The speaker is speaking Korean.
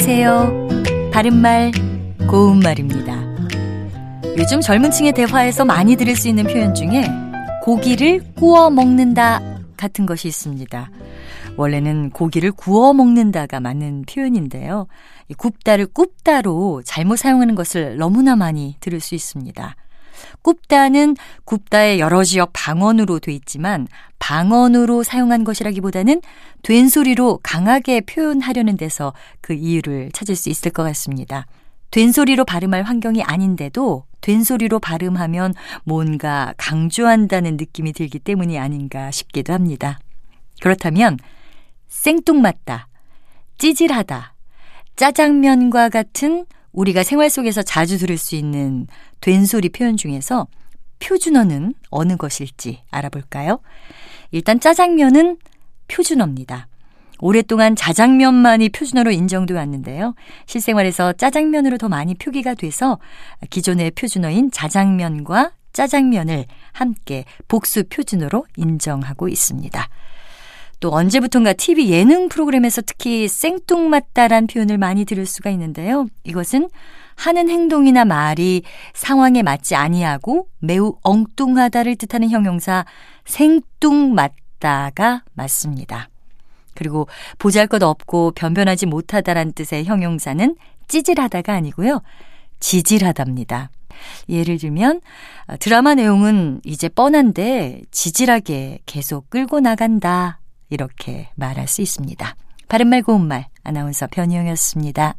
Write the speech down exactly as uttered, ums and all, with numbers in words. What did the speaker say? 안녕하세요. 바른말 고운말입니다. 요즘 젊은 층의 대화에서 많이 들을 수 있는 표현 중에 고기를 구워 먹는다 같은 것이 있습니다. 원래는 고기를 구워 먹는다가 맞는 표현인데요. 굽다를 굽다로 잘못 사용하는 것을 너무나 많이 들을 수 있습니다. 굽다는 굽다의 여러 지역 방언으로 돼 있지만 방언으로 사용한 것이라기보다는 된소리로 강하게 표현하려는 데서 그 이유를 찾을 수 있을 것 같습니다. 된소리로 발음할 환경이 아닌데도 된소리로 발음하면 뭔가 강조한다는 느낌이 들기 때문이 아닌가 싶기도 합니다. 그렇다면 생뚱맞다, 찌질하다, 짜장면과 같은 우리가 생활 속에서 자주 들을 수 있는 된소리 표현 중에서 표준어는 어느 것일지 알아볼까요? 일단 짜장면은 표준어입니다. 오랫동안 자장면만이 표준어로 인정돼 왔는데요. 실생활에서 짜장면으로 더 많이 표기가 돼서 기존의 표준어인 자장면과 짜장면을 함께 복수 표준어로 인정하고 있습니다. 또 언제부턴가 티비 예능 프로그램에서 특히 생뚱맞다란 표현을 많이 들을 수가 있는데요. 이것은 하는 행동이나 말이 상황에 맞지 아니하고 매우 엉뚱하다를 뜻하는 형용사 생뚱맞다가 맞습니다. 그리고 보잘것없고 변변하지 못하다란 뜻의 형용사는 찌질하다가 아니고요. 지질하답니다. 예를 들면 드라마 내용은 이제 뻔한데 지질하게 계속 끌고 나간다. 이렇게 말할 수 있습니다. 바른말 고운말 아나운서 변희영이었습니다.